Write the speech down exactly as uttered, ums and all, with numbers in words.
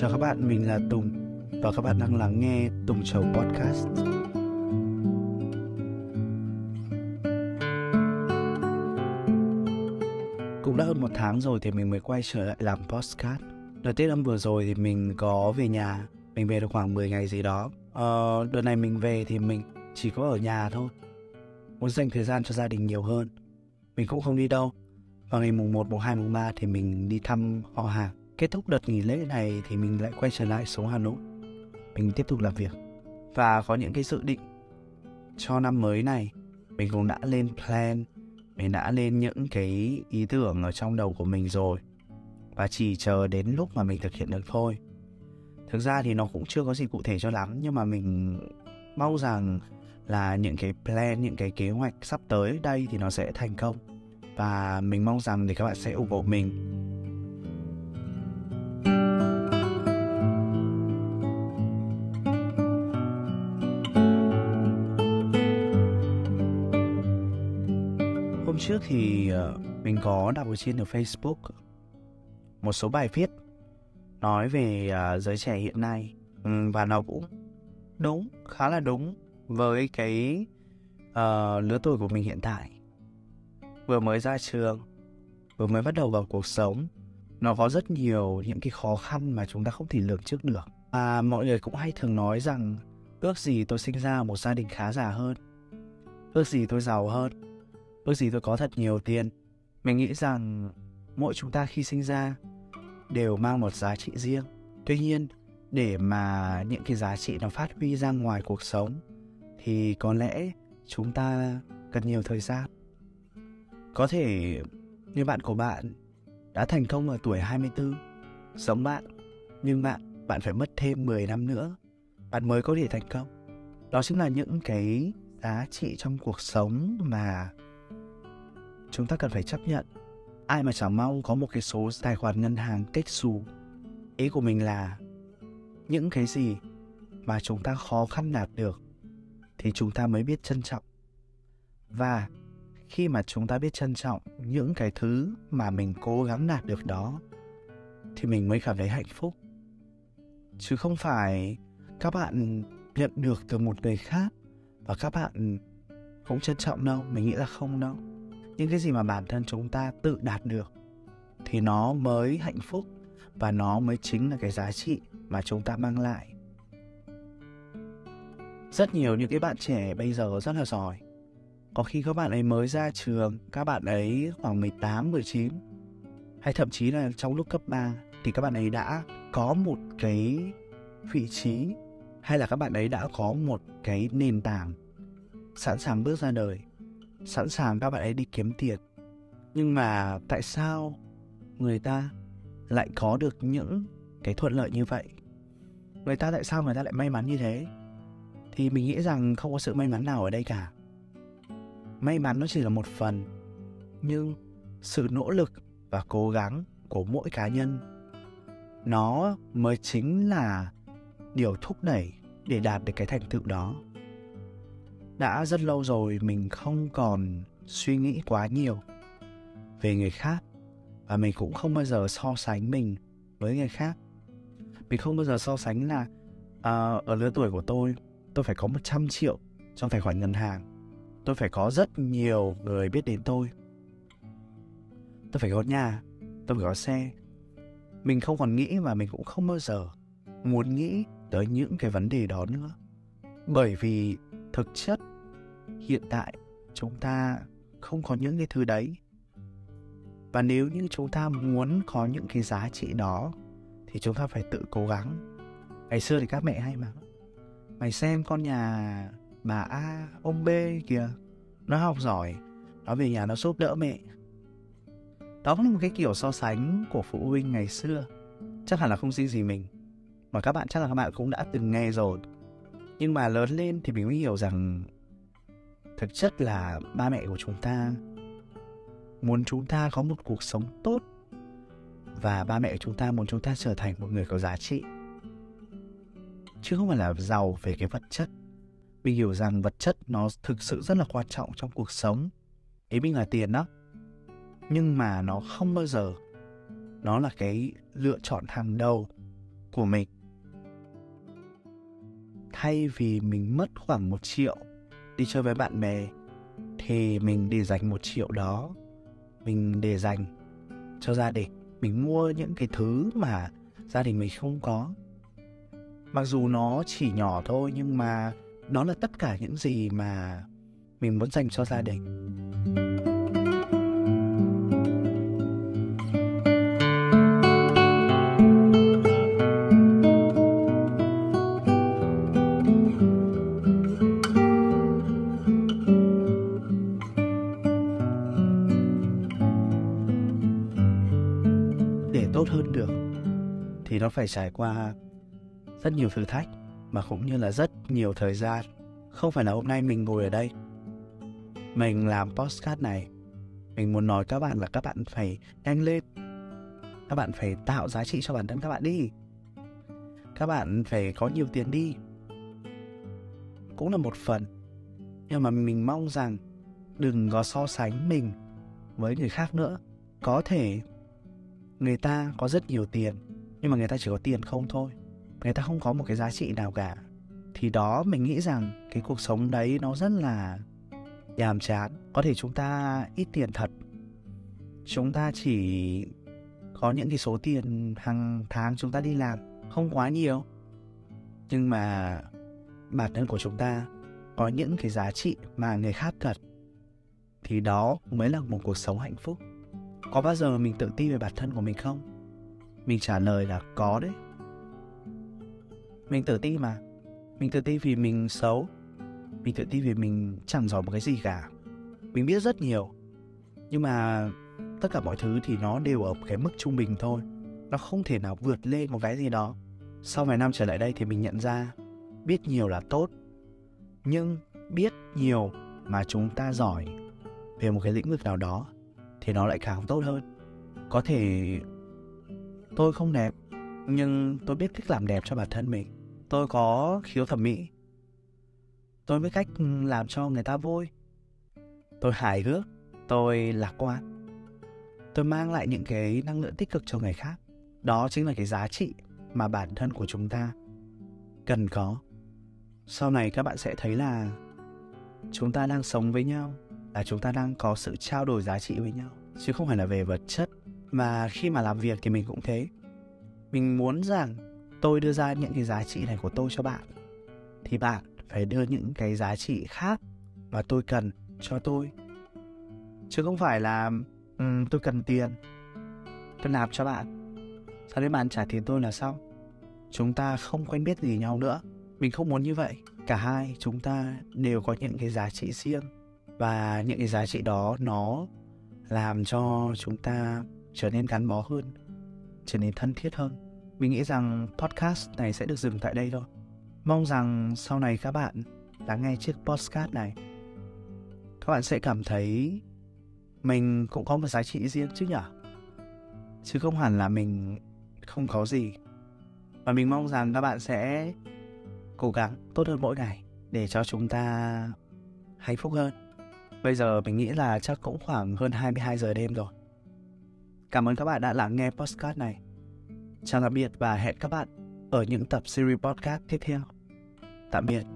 Chào các bạn, mình là Tùng và các bạn đang lắng nghe Tùng Show Podcast. Cũng đã hơn một tháng rồi thì mình mới quay trở lại làm podcast. Đợt Tết năm vừa rồi thì mình có về nhà, mình về được khoảng mười ngày gì đó. Ờ, đợt này mình về thì mình chỉ có ở nhà thôi. Muốn dành thời gian cho gia đình nhiều hơn. Mình cũng không đi đâu. Vào ngày mùng một, mùng hai, mùng ba thì mình đi thăm họ hàng. Kết thúc đợt nghỉ lễ này thì mình lại quay trở lại xuống Hà Nội. Mình tiếp tục làm việc và có những cái dự định cho năm mới này. Mình cũng đã lên plan, mình đã lên những cái ý tưởng ở trong đầu của mình rồi và chỉ chờ đến lúc mà mình thực hiện được thôi. Thực ra thì nó cũng chưa có gì cụ thể cho lắm, nhưng mà mình mong rằng là những cái plan, những cái kế hoạch sắp tới đây thì nó sẽ thành công. Và mình mong rằng thì các bạn sẽ ủng hộ mình. Hôm trước thì mình có đọc trên Facebook một số bài viết nói về giới trẻ hiện nay, và nó cũng đúng, khá là đúng với cái uh, lứa tuổi của mình hiện tại. Vừa mới ra trường, vừa mới bắt đầu vào cuộc sống, nó có rất nhiều những cái khó khăn mà chúng ta không thể lường trước được. Và mọi người cũng hay thường nói rằng ước gì tôi sinh ra một gia đình khá giả hơn, ước gì tôi giàu hơn, ước gì tôi có thật nhiều tiền. Mình nghĩ rằng mỗi chúng ta khi sinh ra đều mang một giá trị riêng. Tuy nhiên, để mà những cái giá trị nó phát huy ra ngoài cuộc sống thì có lẽ chúng ta cần nhiều thời gian. Có thể như bạn của bạn đã thành công ở tuổi hai mươi tư, giống bạn, nhưng bạn, bạn phải mất thêm mười năm nữa, bạn mới có thể thành công. Đó chính là những cái giá trị trong cuộc sống mà chúng ta cần phải chấp nhận. Ai mà chẳng mong có một cái số tài khoản ngân hàng kếch xù. Ý của mình là những cái gì mà chúng ta khó khăn đạt được thì chúng ta mới biết trân trọng. Và khi mà chúng ta biết trân trọng những cái thứ mà mình cố gắng đạt được đó thì mình mới cảm thấy hạnh phúc. Chứ không phải các bạn nhận được từ một người khác và các bạn cũng trân trọng đâu. Mình nghĩ là không đâu. Những cái gì mà bản thân chúng ta tự đạt được thì nó mới hạnh phúc, và nó mới chính là cái giá trị mà chúng ta mang lại. Rất nhiều những cái bạn trẻ bây giờ rất là giỏi. Có khi các bạn ấy mới ra trường, các bạn ấy khoảng mười tám, mười chín, hay thậm chí là trong lúc cấp ba thì các bạn ấy đã có một cái vị trí, hay là các bạn ấy đã có một cái nền tảng, sẵn sàng bước ra đời, sẵn sàng các bạn ấy đi kiếm tiền. Nhưng mà tại sao người ta lại có được những cái thuận lợi như vậy? Người ta tại sao người ta lại may mắn như thế? Thì mình nghĩ rằng không có sự may mắn nào ở đây cả. May mắn nó chỉ là một phần, nhưng sự nỗ lực và cố gắng của mỗi cá nhân nó mới chính là điều thúc đẩy để đạt được cái thành tựu đó. Đã rất lâu rồi mình không còn suy nghĩ quá nhiều về người khác, và mình cũng không bao giờ so sánh mình với người khác. Mình không bao giờ so sánh là uh, ở lứa tuổi của tôi, tôi phải có một trăm triệu trong tài khoản ngân hàng, tôi phải có rất nhiều người biết đến tôi, tôi phải có nhà, tôi phải có xe. Mình không còn nghĩ, và mình cũng không bao giờ muốn nghĩ tới những cái vấn đề đó nữa. Bởi vì thực chất hiện tại chúng ta không có những cái thứ đấy. Và nếu như chúng ta muốn có những cái giá trị đó thì chúng ta phải tự cố gắng. Ngày xưa thì các mẹ hay mắng: mày xem con nhà bà A, ông B kìa, nó học giỏi, nó về nhà nó giúp đỡ mẹ. Đó cũng là một cái kiểu so sánh của phụ huynh ngày xưa. Chắc hẳn là không riêng gì mình, mà các bạn chắc là các bạn cũng đã từng nghe rồi. Nhưng mà lớn lên thì mình mới hiểu rằng thực chất là ba mẹ của chúng ta muốn chúng ta có một cuộc sống tốt, và ba mẹ của chúng ta muốn chúng ta trở thành một người có giá trị, chứ không phải là giàu về cái vật chất. Mình hiểu rằng vật chất nó thực sự rất là quan trọng trong cuộc sống. Ý mình là tiền đó. Nhưng mà nó không bao giờ nó là cái lựa chọn hàng đầu của mình. Thay vì mình mất khoảng một triệu đi chơi với bạn bè, thì mình để dành một triệu đó, mình để dành cho gia đình. Mình mua những cái thứ mà gia đình mình không có. Mặc dù nó chỉ nhỏ thôi, nhưng mà đó là tất cả những gì mà mình muốn dành cho gia đình. Để tốt hơn được thì nó phải trải qua rất nhiều thử thách, mà cũng như là rất nhiều thời gian. Không phải là hôm nay mình ngồi ở đây, mình làm podcast này, mình muốn nói các bạn là các bạn phải nhanh lên. Các bạn phải tạo giá trị cho bản thân các bạn đi. Các bạn phải có nhiều tiền đi. Cũng là một phần. Nhưng mà mình mong rằng đừng có so sánh mình với người khác nữa. Có thể người ta có rất nhiều tiền, nhưng mà người ta chỉ có tiền không thôi. Người ta không có một cái giá trị nào cả. Thì đó, mình nghĩ rằng cái cuộc sống đấy nó rất là nhàm chán. Có thể chúng ta ít tiền thật, chúng ta chỉ có những cái số tiền hàng tháng chúng ta đi làm, không quá nhiều. Nhưng mà bản thân của chúng ta có những cái giá trị mà người khác thật, thì đó mới là một cuộc sống hạnh phúc. Có bao giờ mình tự ti về bản thân của mình không? Mình trả lời là có đấy. Mình tự ti mà. Mình tự ti vì mình xấu. Mình tự ti vì mình chẳng giỏi một cái gì cả. Mình biết rất nhiều, nhưng mà tất cả mọi thứ thì nó đều ở cái mức trung bình thôi. Nó không thể nào vượt lên một cái gì đó. Sau vài năm trở lại đây thì mình nhận ra biết nhiều là tốt, nhưng biết nhiều mà chúng ta giỏi về một cái lĩnh vực nào đó thì nó lại càng tốt hơn. Có thể tôi không đẹp, nhưng tôi biết cách làm đẹp cho bản thân mình. Tôi có khiếu thẩm mỹ, tôi biết cách làm cho người ta vui. Tôi hài hước, tôi lạc quan, tôi mang lại những cái năng lượng tích cực cho người khác. Đó chính là cái giá trị mà bản thân của chúng ta cần có. Sau này các bạn sẽ thấy là chúng ta đang sống với nhau, là chúng ta đang có sự trao đổi giá trị với nhau, chứ không phải là về vật chất. Mà khi mà làm việc thì mình cũng thế. Mình muốn rằng tôi đưa ra những cái giá trị này của tôi cho bạn, thì bạn phải đưa những cái giá trị khác mà tôi cần cho tôi. Chứ không phải là um, tôi cần tiền, tôi nạp cho bạn, sau đấy bạn trả tiền tôi là xong. Chúng ta không quen biết gì nhau nữa. Mình không muốn như vậy. Cả hai chúng ta đều có những cái giá trị riêng, và những cái giá trị đó nó làm cho chúng ta trở nên gắn bó hơn, trở nên thân thiết hơn. Mình nghĩ rằng podcast này sẽ được dừng tại đây thôi. Mong rằng sau này các bạn lắng nghe chiếc podcast này, các bạn sẽ cảm thấy mình cũng có một giá trị riêng chứ nhở? Chứ không hẳn là mình không có gì. Và mình mong rằng các bạn sẽ cố gắng tốt hơn mỗi ngày để cho chúng ta hạnh phúc hơn. Bây giờ mình nghĩ là chắc cũng khoảng hơn hai mươi hai giờ đêm rồi. Cảm ơn các bạn đã lắng nghe podcast này. Chào tạm biệt và hẹn các bạn ở những tập series podcast tiếp theo. Tạm biệt.